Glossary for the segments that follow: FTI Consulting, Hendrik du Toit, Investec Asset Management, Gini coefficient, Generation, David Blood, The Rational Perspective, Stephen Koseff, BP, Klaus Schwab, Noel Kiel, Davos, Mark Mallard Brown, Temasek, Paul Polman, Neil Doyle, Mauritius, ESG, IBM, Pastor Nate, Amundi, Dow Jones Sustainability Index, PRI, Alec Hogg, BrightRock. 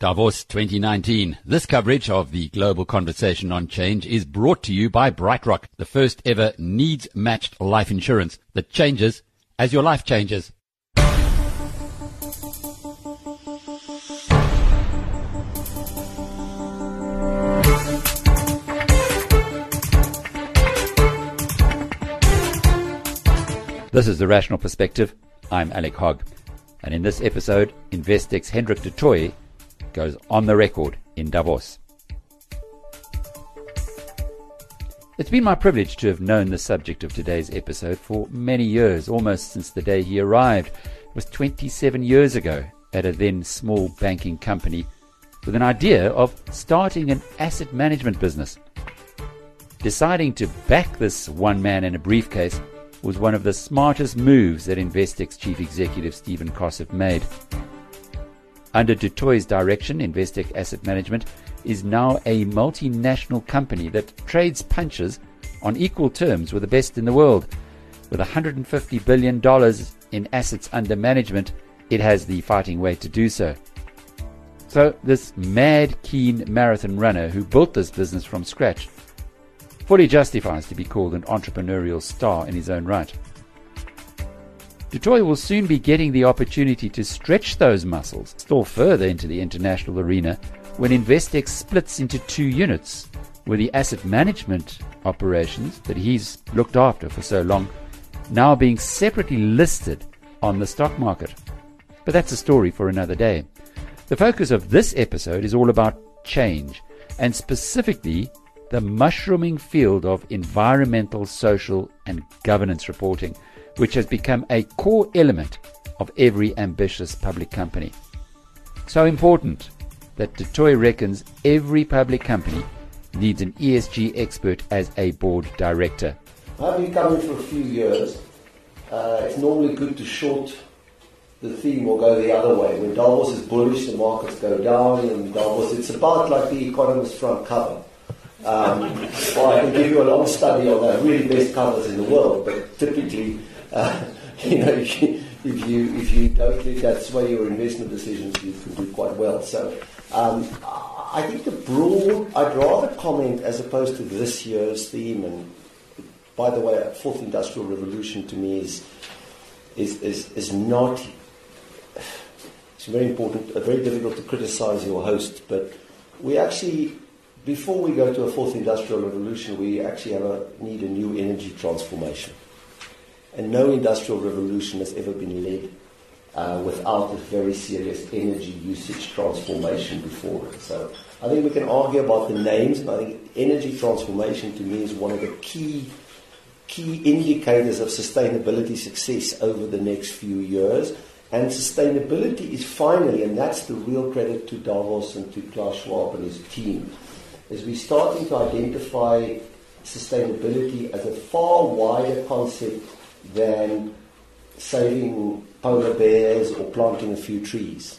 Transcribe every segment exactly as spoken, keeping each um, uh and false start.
Davos twenty nineteen. This coverage of the global conversation on change is brought to you by BrightRock, the first ever needs-matched life insurance that changes as your life changes. This is The Rational Perspective. I'm Alec Hogg. And in this episode, Investec's Hendrik du Toit goes on the record in Davos. It's been my privilege to have known the subject of today's episode for many years, almost since the day he arrived. It was twenty-seven years ago at a then small banking company with an idea of starting an asset management business. Deciding to back this one man in a briefcase was one of the smartest moves that Investec's chief executive Stephen Koseff made. Under du Toit's direction, Investec Asset Management is now a multinational company that trades punches on equal terms with the best in the world. With one hundred fifty billion dollars in assets under management, it has the fighting weight to do so. So this mad keen marathon runner who built this business from scratch fully justifies to be called an entrepreneurial star in his own right. Du Toit will soon be getting the opportunity to stretch those muscles still further into the international arena when Investec splits into two units, where the asset management operations that he's looked after for so long now being separately listed on the stock market. But that's a story for another day. The focus of this episode is all about change, and specifically the mushrooming field of environmental, social, and governance reporting, which has become a core element of every ambitious public company. So important that du Toit reckons every public company needs an E S G expert as a board director. I've been coming for a few years. Uh, it's normally good to short the theme or go the other way. When Davos is bullish, the markets go down, and Davos, it's about like the Economist front cover. Um, well, I can give you a long study on the really best covers in the world, but typically, uh, you know, if you, if you if you don't let that sway your investment decisions, you can do quite well. So, um, I think the broad, I'd rather comment as opposed to this year's theme. And by the way, fourth industrial revolution to me is is is, is not. It's very important, very difficult to criticise your host, but we actually. Before we go to a fourth industrial revolution, we actually have a, need a new energy transformation. And no industrial revolution has ever been led uh, without a very serious energy usage transformation before it. So I think we can argue about the names, and I think energy transformation to me is one of the key, key indicators of sustainability success over the next few years. And sustainability is finally, and that's the real credit to Davos and to Klaus Schwab and his team, is we're starting to identify sustainability as a far wider concept than saving polar bears or planting a few trees.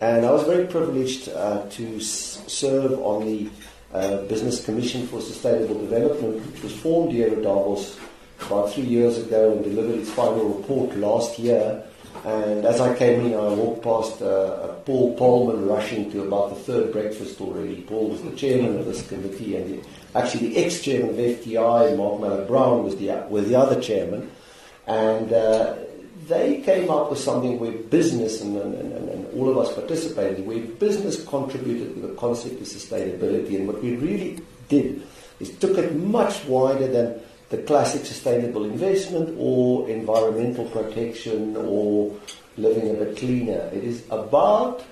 And I was very privileged uh, to s- serve on the uh, Business Commission for Sustainable Development, which was formed here at Davos about three years ago and delivered its final report last year. And as I came in, I walked past uh, Paul Polman rushing to about the third breakfast already. Paul was the chairman of this committee, and the, actually the ex-chairman of F T I, and Mark Mallard Brown was the, was the other chairman. And uh, they came up with something where business, and, and, and, and all of us participated, where business contributed to the concept of sustainability. And what we really did is took it much wider than the classic sustainable investment or environmental protection or living a bit cleaner. It is about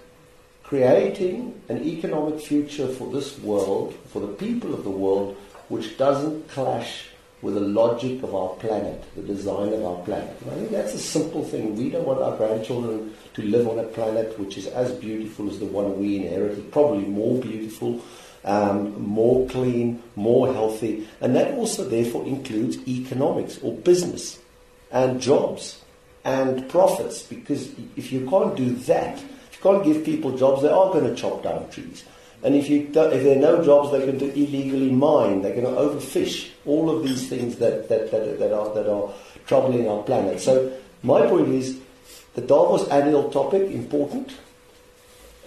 creating an economic future for this world, for the people of the world, which doesn't clash with the logic of our planet, the design of our planet. And I think that's a simple thing. We don't want our grandchildren to live on a planet which is as beautiful as the one we inherited, probably more beautiful, Um, more clean, more healthy, and that also therefore includes economics or business and jobs and profits, because if you can't do that, if you can't give people jobs, they are going to chop down trees. And if, you if there are no jobs, they're going to illegally mine, they're going to overfish, all of these things that, that, that, that, are, that are troubling our planet. So my point is the Davos annual topic, important.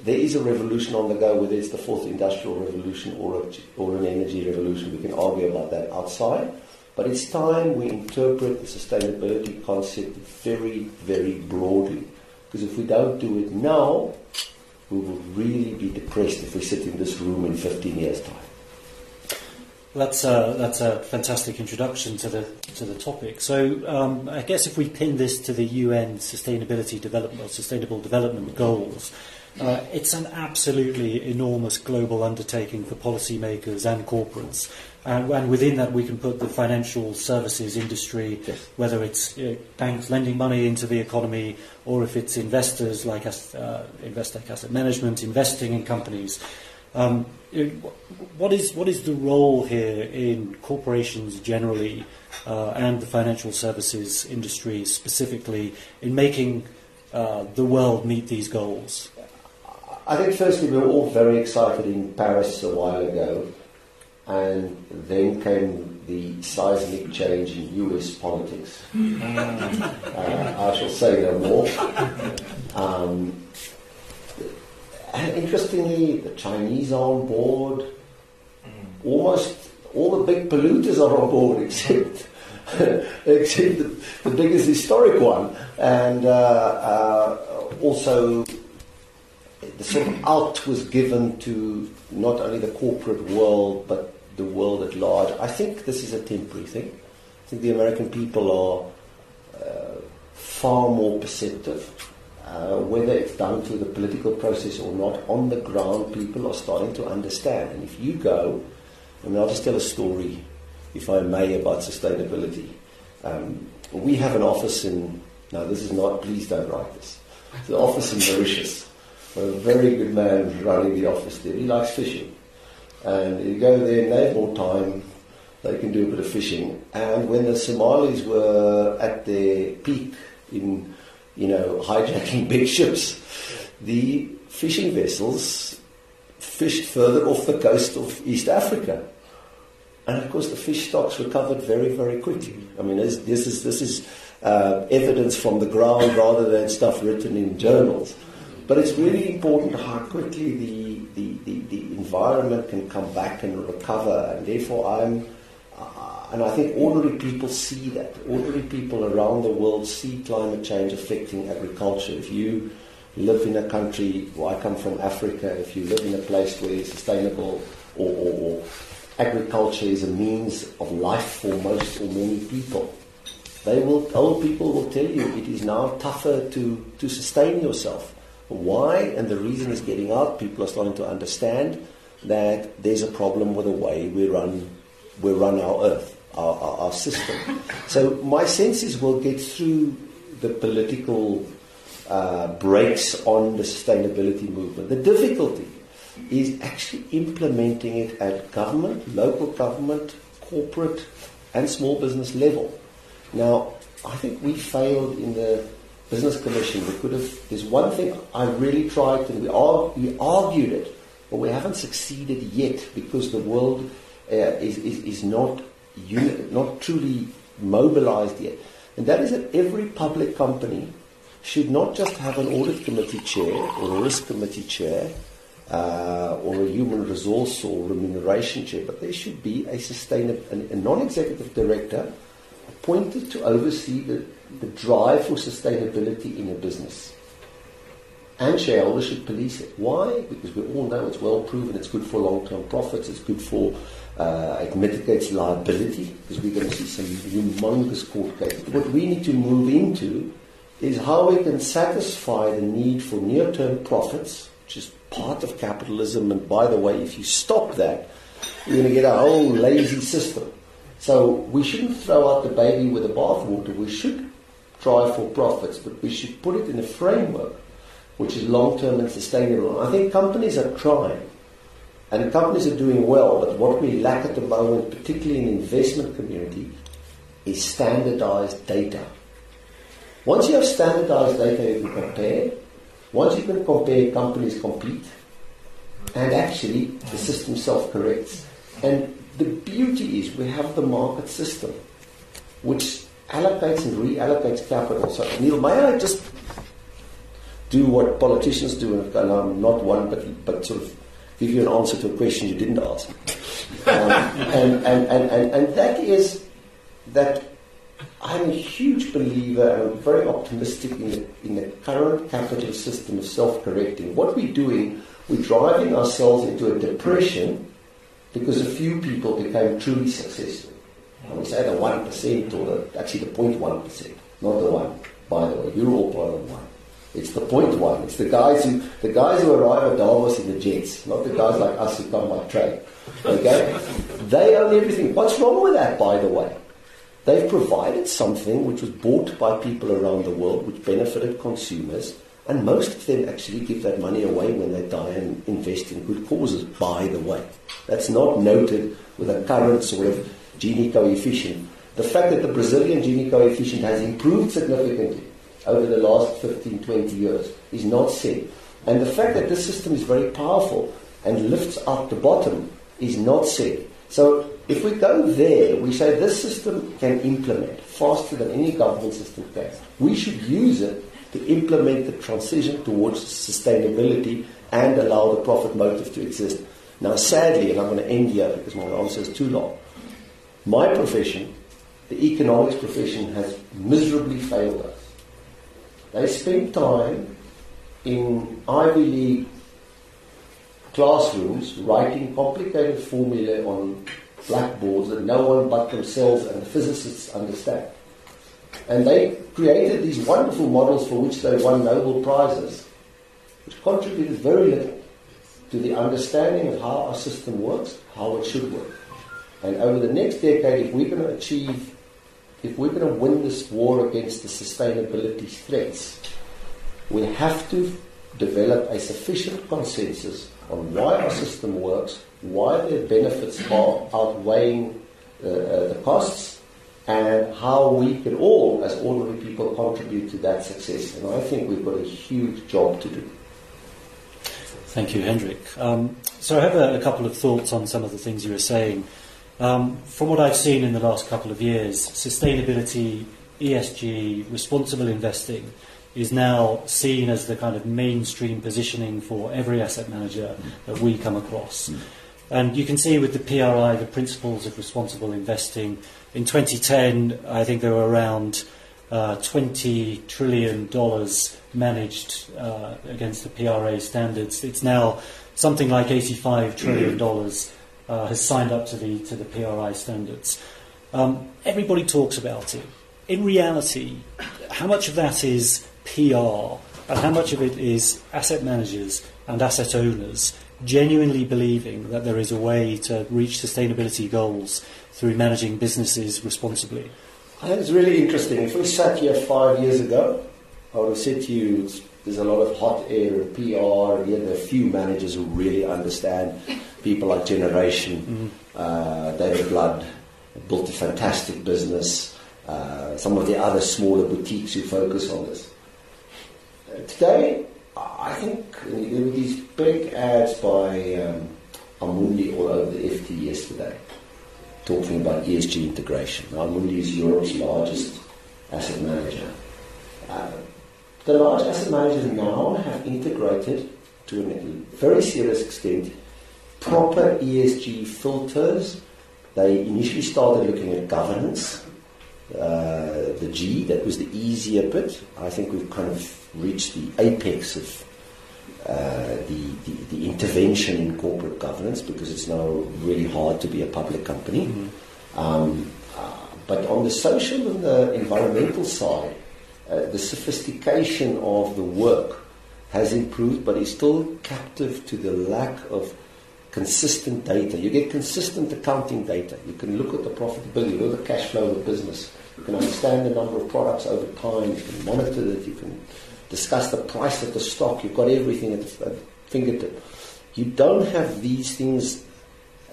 there is a revolution on the go, whether it's the fourth industrial revolution or, a, or an energy revolution. We can argue about that outside. But it's time we interpret the sustainability concept very, very broadly. Because if we don't do it now, we will really be depressed if we sit in this room in fifteen years' time. That's a, that's a fantastic introduction to the to the topic. So um, I guess if we pin this to the U N Sustainability Development or Sustainable Development Goals, uh, it's an absolutely enormous global undertaking for policymakers and corporates. And, and within that, we can put the financial services industry, yes. whether it's you know, banks lending money into the economy, or if it's investors like uh, Investec Asset Management investing in companies. Um, what is what is the role here in corporations generally uh, and the financial services industry specifically in making uh, the world meet these goals? I think firstly we were all very excited in Paris a while ago, and then came the seismic change in U S politics. uh, I shall say no more. Um, And interestingly, the Chinese are on board. Almost all the big polluters are on board, except except the, the biggest historic one. And uh, uh, also, the sort of out was given to not only the corporate world, but the world at large. I think this is a temporary thing. I think the American people are uh, far more perceptive. Uh, whether it's done through the political process or not, on the ground people are starting to understand. And if you go, I mean, I'll just tell a story, if I may, about sustainability. Um, we have an office in, no, this is not, please don't write this. It's an office in Mauritius. A very good man running the office there. He likes fishing. And you go there, and they have more time, they can do a bit of fishing. And when the Somalis were at their peak in you know, hijacking big ships, the fishing vessels fished further off the coast of East Africa. And of course the fish stocks recovered very, very quickly. I mean, this, this is, this is uh, evidence from the ground rather than stuff written in journals. But it's really important how quickly the, the, the, the environment can come back and recover, and therefore I'm Uh, and I think ordinary people see that. Ordinary people around the world see climate change affecting agriculture. If you live in a country, well, I come from Africa, if you live in a place where sustainable or, or, or agriculture is a means of life for most or many people, they will, old people will tell you it is now tougher to, to sustain yourself. Why? And the reason is getting out. People are starting to understand that there's a problem with the way we run We run our earth, our, our, our system. So my sense is we'll get through the political uh, breaks on the sustainability movement. The difficulty is actually implementing it at government, local government, corporate and small business level. Now, I think we failed in the Business Commission. We could have, there's one thing I really tried, and we, are, we argued it, but we haven't succeeded yet because the world Uh, is, is, is not uni- not truly mobilized yet. And that is that every public company should not just have an audit committee chair or a risk committee chair uh, or a human resource or remuneration chair, but there should be a sustainable, a non-executive director appointed to oversee the, the drive for sustainability in a business. And shareholders should police it. Why? Because we all know it's well proven, it's good for long-term profits, it's good for Uh, it mitigates liability, because we're going to see some humongous court cases. What we need to move into is how we can satisfy the need for near-term profits, which is part of capitalism. And by the way, if you stop that, you're going to get a whole lazy system. So we shouldn't throw out the baby with the bathwater. We should try for profits, but we should put it in a framework which is long-term and sustainable. And I think companies are trying. And companies are doing well, but what we lack at the moment, particularly in the investment community, is standardized data. Once you have standardized data, you can compare. Once you can compare, companies compete. And actually, the system self-corrects. And the beauty is we have the market system, which allocates and reallocates capital. So, Neil, may I just do what politicians do, and I'm not one, but but sort of give you an answer to a question you didn't ask. Um, and, and, and, and, and that is that I'm a huge believer, and I'm very optimistic in the, in the current capitalist system of self-correcting. What we're doing, we're driving ourselves into a depression because a few people became truly successful. I would say the one percent, or the, actually the zero point one percent, not the one, by the way. You're all part of the one. It's the zero point one. It's the guys who the guys who arrive at Davos in the jets, not the guys like us who come by train. Okay? They own everything. What's wrong with that, by the way? They've provided something which was bought by people around the world, which benefited consumers, and most of them actually give that money away when they die and invest in good causes, by the way. That's not noted with a current sort of Gini coefficient. The fact that the Brazilian Gini coefficient has improved significantly over the last fifteen, twenty years is not said. And the fact that this system is very powerful and lifts up the bottom is not said. So if we go there, we say this system can implement faster than any government system can. We should use it to implement the transition towards sustainability and allow the profit motive to exist. Now, sadly, and I'm going to end here because my answer is too long, my profession, the economics profession, has miserably failed us. They spend time in Ivy League classrooms writing complicated formulae on blackboards that no one but themselves and the physicists understand. And they created these wonderful models for which they won Nobel Prizes, which contributed very little to the understanding of how our system works, how it should work. And over the next decade, if we're going to achieve If we're going to win this war against the sustainability threats, we have to develop a sufficient consensus on why our system works, why the benefits are outweighing uh, uh, the costs, and how we can all, as ordinary people, contribute to that success. And I think we've got a huge job to do. Thank you, Hendrik. Um, so I have a, a couple of thoughts on some of the things you were saying. Um, from what I've seen in the last couple of years, sustainability, E S G, responsible investing is now seen as the kind of mainstream positioning for every asset manager that we come across. And you can see with the P R I, the principles of responsible investing, in twenty ten, I think there were around uh, twenty trillion dollars managed uh, against the P R I standards. It's now something like eighty-five trillion dollars. Uh, has signed up to the to the P R I standards. Um, everybody talks about it. In reality, how much of that is P R and how much of it is asset managers and asset owners genuinely believing that there is a way to reach sustainability goals through managing businesses responsibly? I think it's really interesting. If we sat here five years ago, I would have said to you, there's a lot of hot air and P R, and yet there are few managers who really understand. People like Generation, mm-hmm. uh, David Blood, built a fantastic business, uh, some of the other smaller boutiques who focus on this. Uh, today, I think there were these big ads by um, Amundi all over the F T yesterday, talking about E S G integration. Amundi is Europe's largest asset manager. Uh, the large asset managers now have integrated, to a very serious extent, proper E S G filters. They initially started looking at governance, uh, the G, that was the easier bit. I think we've kind of reached the apex of uh, the, the, the intervention in corporate governance because it's now really hard to be a public company. Mm-hmm. um, uh, but on the social and the environmental side, uh, the sophistication of the work has improved, but it's still captive to the lack of consistent data. You get consistent accounting data. You can look at the profitability, look at the cash flow of the business. You can understand the number of products over time. You can monitor it. You can discuss the price of the stock. You've got everything at the fingertip. You don't have these things.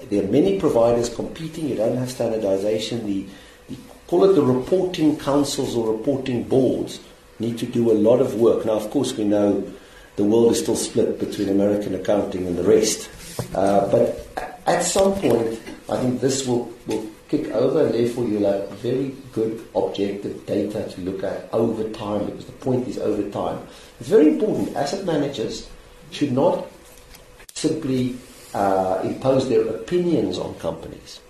There are many providers competing. You don't have standardization. The, the call it the reporting councils or reporting boards need to do a lot of work. Now, of course, we know the world is still split between American accounting and the rest. Uh, but at some point, I think this will, will kick over, and therefore you'll have very good objective data to look at over time, because the point is over time. It's very important. Asset managers should not simply uh, impose their opinions on companies,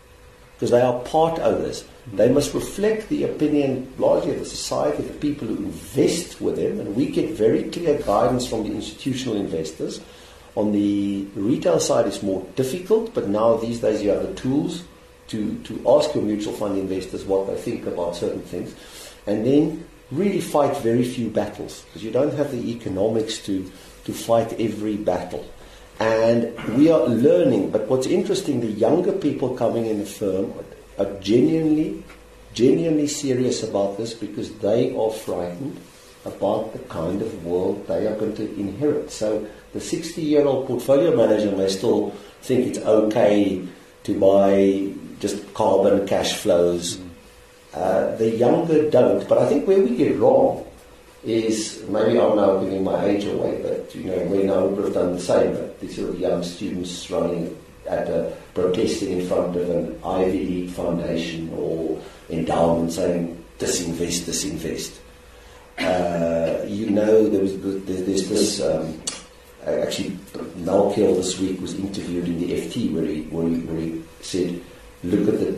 because they are part owners. They must reflect the opinion largely of the society, of the people who invest with them, and we get very clear guidance from the institutional investors. On the retail side, it's more difficult, but now these days you have the tools to, to ask your mutual fund investors what they think about certain things, and then really fight very few battles, because you don't have the economics to, to fight every battle. And we are learning, but what's interesting, the younger people coming in the firm are genuinely, genuinely serious about this, because they are frightened about the kind of world they are going to inherit. So the sixty-year-old portfolio manager may still think it's okay to buy just carbon cash flows. Uh, the younger don't. But I think where we get wrong is, maybe I'm now giving my age away, but you know, we now would have done the same, but these sort of young students running at a protesting in front of an Ivy League foundation or endowment saying, disinvest, disinvest. Uh, you know, there was there's this, um, actually, Noel Kiel this week was interviewed in the F T where he, where he, where he said, look at the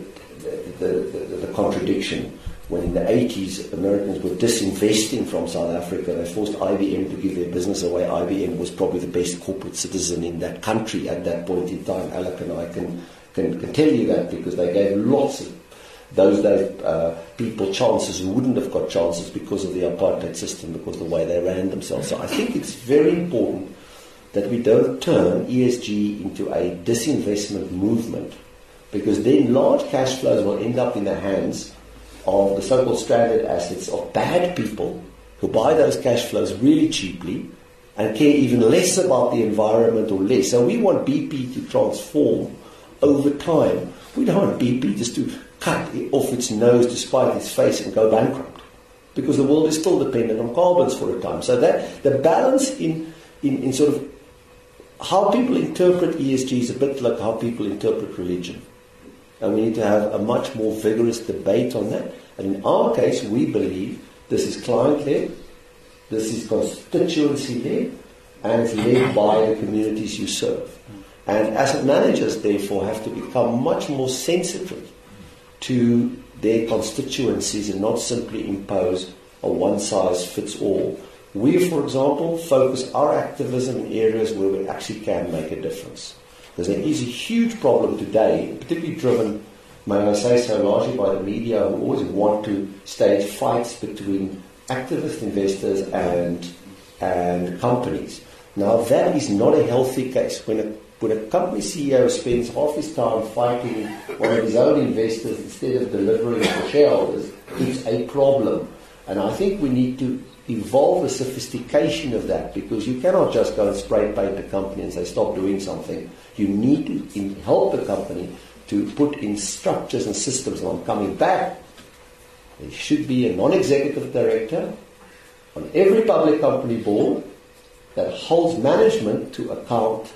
the, the, the contradiction. When in the eighties, Americans were disinvesting from South Africa, they forced I B M to give their business away. I B M was probably the best corporate citizen in that country at that point in time. Alec and I can, can, can tell you that, because they gave lots of those days uh, people chances who wouldn't have got chances because of the apartheid system, because of the way they ran themselves. So I think it's very important that we don't turn E S G into a disinvestment movement, because then large cash flows will end up in the hands of the so-called stranded assets of bad people who buy those cash flows really cheaply and care even less about the environment or less. So we want B P to transform over time. We don't want B P just to cut it off its nose to spite its face and go bankrupt, because the world is still dependent on carbons for a time. So that the balance in, in, in sort of how people interpret E S G is a bit like how people interpret religion. And we need to have a much more vigorous debate on that. And in our case, we believe this is client-led, this is constituency-led, and it's led by the communities you serve. And asset managers, therefore, have to become much more sensitive to their constituencies and not simply impose a one-size-fits-all. We, for example, focus our activism in areas where we actually can make a difference. Because there is a huge problem today, particularly driven, may I say so, largely by the media, who always want to stage fights between activist investors and and companies. Now, that is not a healthy case. When a, when a company C E O spends half his time fighting one of his own investors instead of delivering for shareholders, it's a problem. And I think we need to evolve the sophistication of that, because you cannot just go and spray paint a company and say, stop doing something. You need to help the company to put in structures and systems. And I'm coming back. There should be a non-executive director on every public company board that holds management to account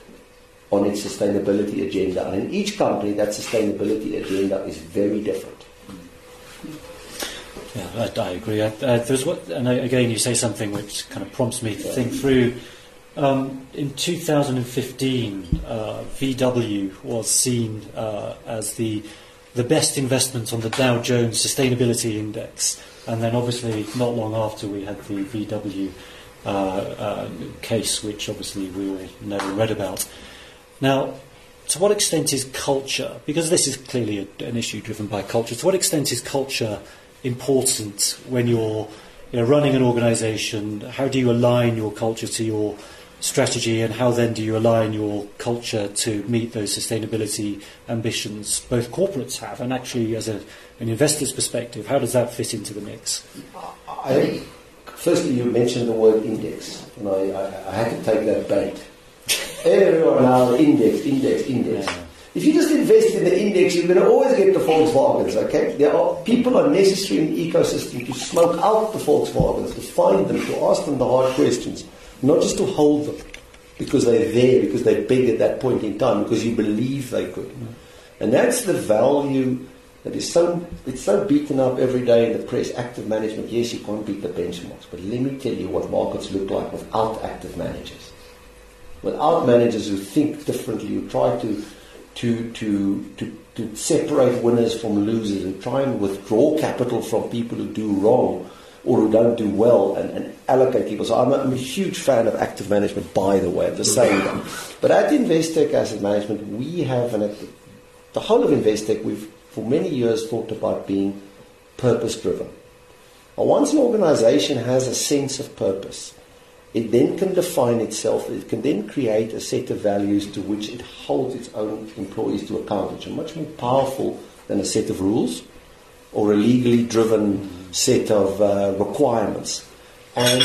on its sustainability agenda. And in each company, that sustainability agenda is very different. Yeah, I, I agree. I, uh, there's what, and I, again, you say something which kind of prompts me to think through. Um, in two thousand fifteen, uh, V W was seen uh, as the the best investment on the Dow Jones Sustainability Index, and then obviously not long after we had the V W uh, uh, case, which obviously we all know and read about. Now, to what extent is culture, because this is clearly a, an issue driven by culture, to what extent is culture important when you're you know, running an organisation? How do you align your culture to your strategy, and how then do you align your culture to meet those sustainability ambitions both corporates have, and actually as a, an investor's perspective, how does that fit into the mix? I think, firstly, you mentioned the word index, and I, I, I had to take that bait. Everyone now, index, index, index. Yeah. If you just invest in the index, you're going to always get the Volkswagens, okay? There are, people are necessary in the ecosystem to smoke out the Volkswagens, to find them, to ask them the hard questions, not just to hold them because they're there, because they're big at that point in time, because you believe they could. And that's the value that is so, it's so beaten up every day in the press. Active management, yes, you can't beat the benchmarks, but let me tell you what markets look like without active managers. Without managers who think differently, who try to to to to, to separate winners from losers, who try and withdraw capital from people who do wrong or who don't do well, and, and allocate people. So I'm a, I'm a huge fan of active management, by the way, of the same. But at Investec Asset Management, we have, and the whole of Investec, we've for many years thought about being purpose-driven. Once an organization has a sense of purpose, it then can define itself, it can then create a set of values to which it holds its own employees to account, which are much more powerful than a set of rules or a legally driven set of uh, requirements. And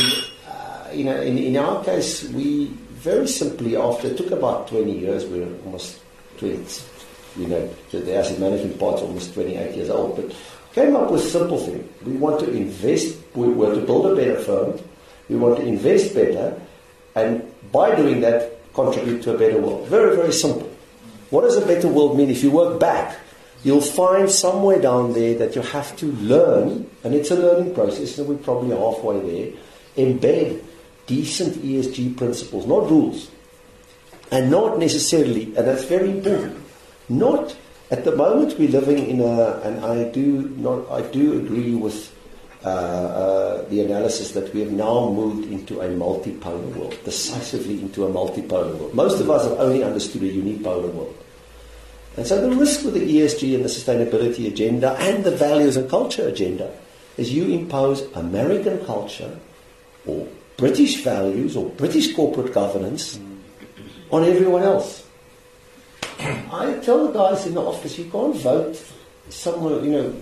uh, you know, in, in our case, we very simply, after it took about twenty years, we were almost twins. You know, so the asset management part's almost twenty-eight years old, but came up with a simple thing. We want to invest, we want to build a better firm, we want to invest better, and by doing that, contribute to a better world. Very, very simple. What does a better world mean? If you work back, you'll find somewhere down there that you have to learn, and it's a learning process, and we're probably halfway there, embed decent E S G principles, not rules, and not necessarily, and that's very important, not at the moment we're living in a, and I do not, I do agree with uh, uh, the analysis that we have now moved into a multipolar world, decisively into a multipolar world. Most of us have only understood a unipolar world. And so the risk with the E S G and the sustainability agenda and the values and culture agenda is you impose American culture or British values or British corporate governance on everyone else. I tell the guys in the office, you can't vote somewhere, you know,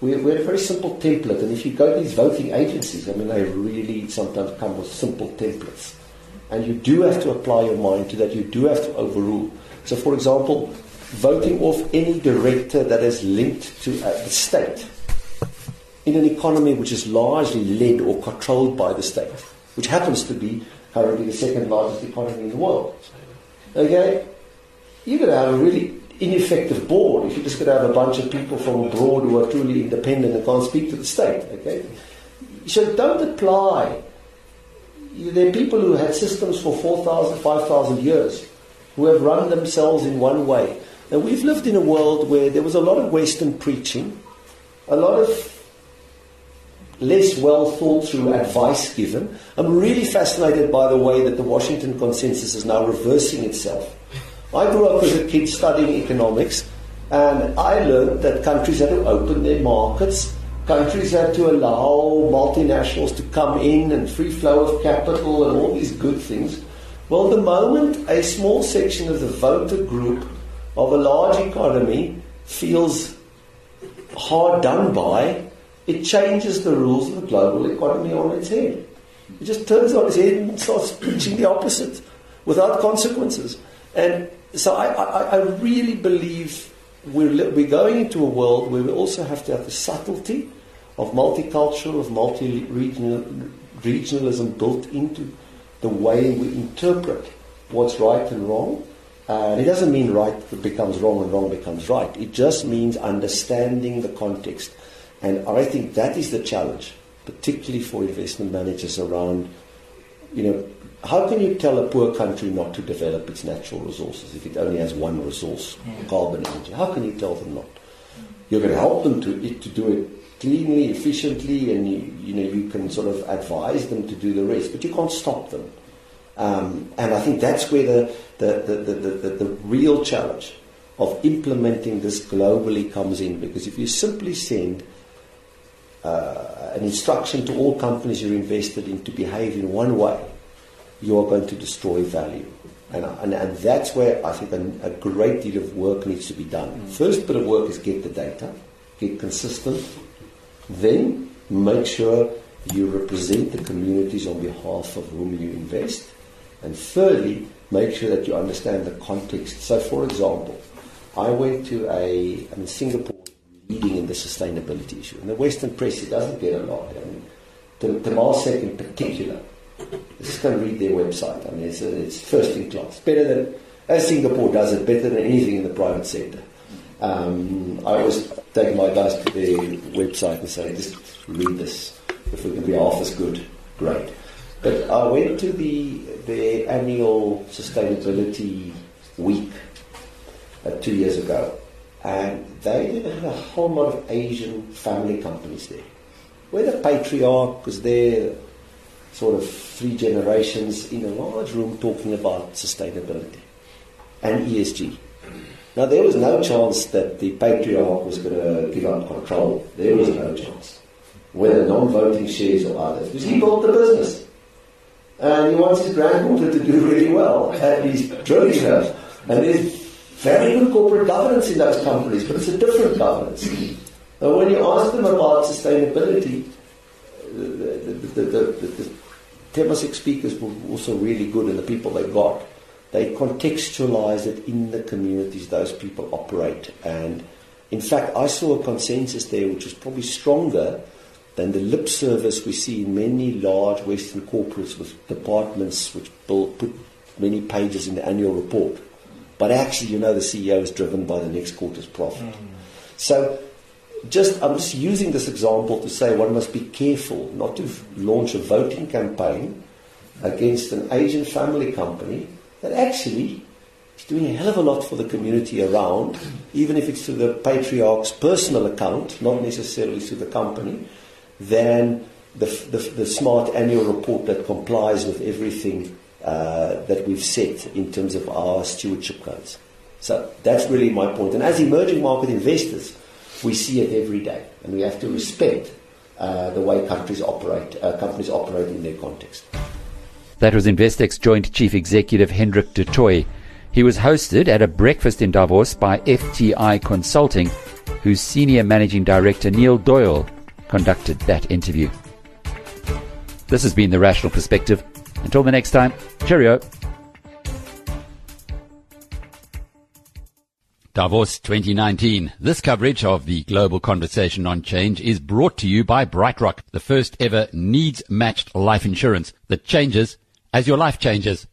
we're, we're a very simple template. And if you go to these voting agencies, I mean, they really sometimes come with simple templates. And you do have to apply your mind to that. You do have to overrule. So, for example, voting off any director that is linked to uh, the state in an economy which is largely led or controlled by the state, which happens to be currently the second largest economy in the world. Okay? You're going to have a really ineffective board if you're just going to have a bunch of people from abroad who are truly independent and can't speak to the state. Okay, so don't apply. There are people who had systems for four thousand, five thousand years who have run themselves in one way. And we've lived in a world where there was a lot of Western preaching, a lot of less well thought through advice given. I'm really fascinated by the way that the Washington Consensus is now reversing itself. I grew up as a kid studying economics, and I learned that countries had to open their markets, countries had to allow multinationals to come in and free flow of capital and all these good things. Well, the moment a small section of the voter group of a large economy feels hard done by, it changes the rules of the global economy on its head. It just turns on its head and starts preaching the opposite without consequences. And so I, I, I really believe we're, we're going into a world where we also have to have the subtlety of multicultural, of multi-regional, regionalism built into the way we interpret what's right and wrong. Uh, and it doesn't mean right becomes wrong and wrong becomes right. It just means understanding the context. And I think that is the challenge, particularly for investment managers around, you know, how can you tell a poor country not to develop its natural resources if it only has one resource, carbon energy? How can you tell them not? You're going to help them to, to do it cleanly, efficiently, and you, you know, you can sort of advise them to do the rest, but you can't stop them. Um, and I think that's where the, the, the, the, the, the real challenge of implementing this globally comes in, because if you simply send uh, an instruction to all companies you're invested in to behave in one way, you are going to destroy value. And, and, and that's where I think a, a great deal of work needs to be done. First bit of work is get the data, get consistent, then make sure you represent the communities on behalf of whom you invest, and thirdly, make sure that you understand the context. So, for example, I went to a, I mean, Singapore leading in the sustainability issue. And the Western press, it doesn't get a lot. I mean, Temasek in particular, just go read their website. I mean, it's, it's first in class. Better than, as Singapore does it, better than anything in the private sector. Um, I always take my advice to the website and say, just read this. If we can be half as good, great. But I went to the the annual sustainability week uh, two years ago, and they had a whole lot of Asian family companies there. Where the patriarch was there, sort of three generations in a large room talking about sustainability and E S G. Now, there was no chance that the patriarch was going to give up control. There was no chance. Whether non-voting shares or others. Because he built the business. And he wants his granddaughter to do really well. And he's drilling her. And there's very good corporate governance in those companies, but it's a different governance. And when you ask them about sustainability, the, the, the, the, the Temasek speakers were also really good, and the people they got, they contextualize it in the communities those people operate. And in fact, I saw a consensus there which was probably stronger than the lip service we see in many large Western corporates with departments which build, put many pages in the annual report. But actually, you know, the C E O is driven by the next quarter's profit. Mm. So just I'm just using this example to say one must be careful not to launch a voting campaign against an Asian family company that actually is doing a hell of a lot for the community around, even if it's through the patriarch's personal account, not necessarily through the company, than the, the, the smart annual report that complies with everything uh, that we've set in terms of our stewardship codes. So that's really my point. And as emerging market investors, we see it every day, and we have to respect uh, the way countries operate, uh, companies operate in their context. That was Investec's Joint Chief Executive Hendrik du Toit. He was hosted at a breakfast in Davos by F T I Consulting, whose Senior Managing Director Neil Doyle conducted that interview. This has been The Rational Perspective. Until the next time, cheerio. Davos twenty nineteen. This coverage of the global conversation on change is brought to you by BrightRock, the first ever needs-matched life insurance that changes as your life changes.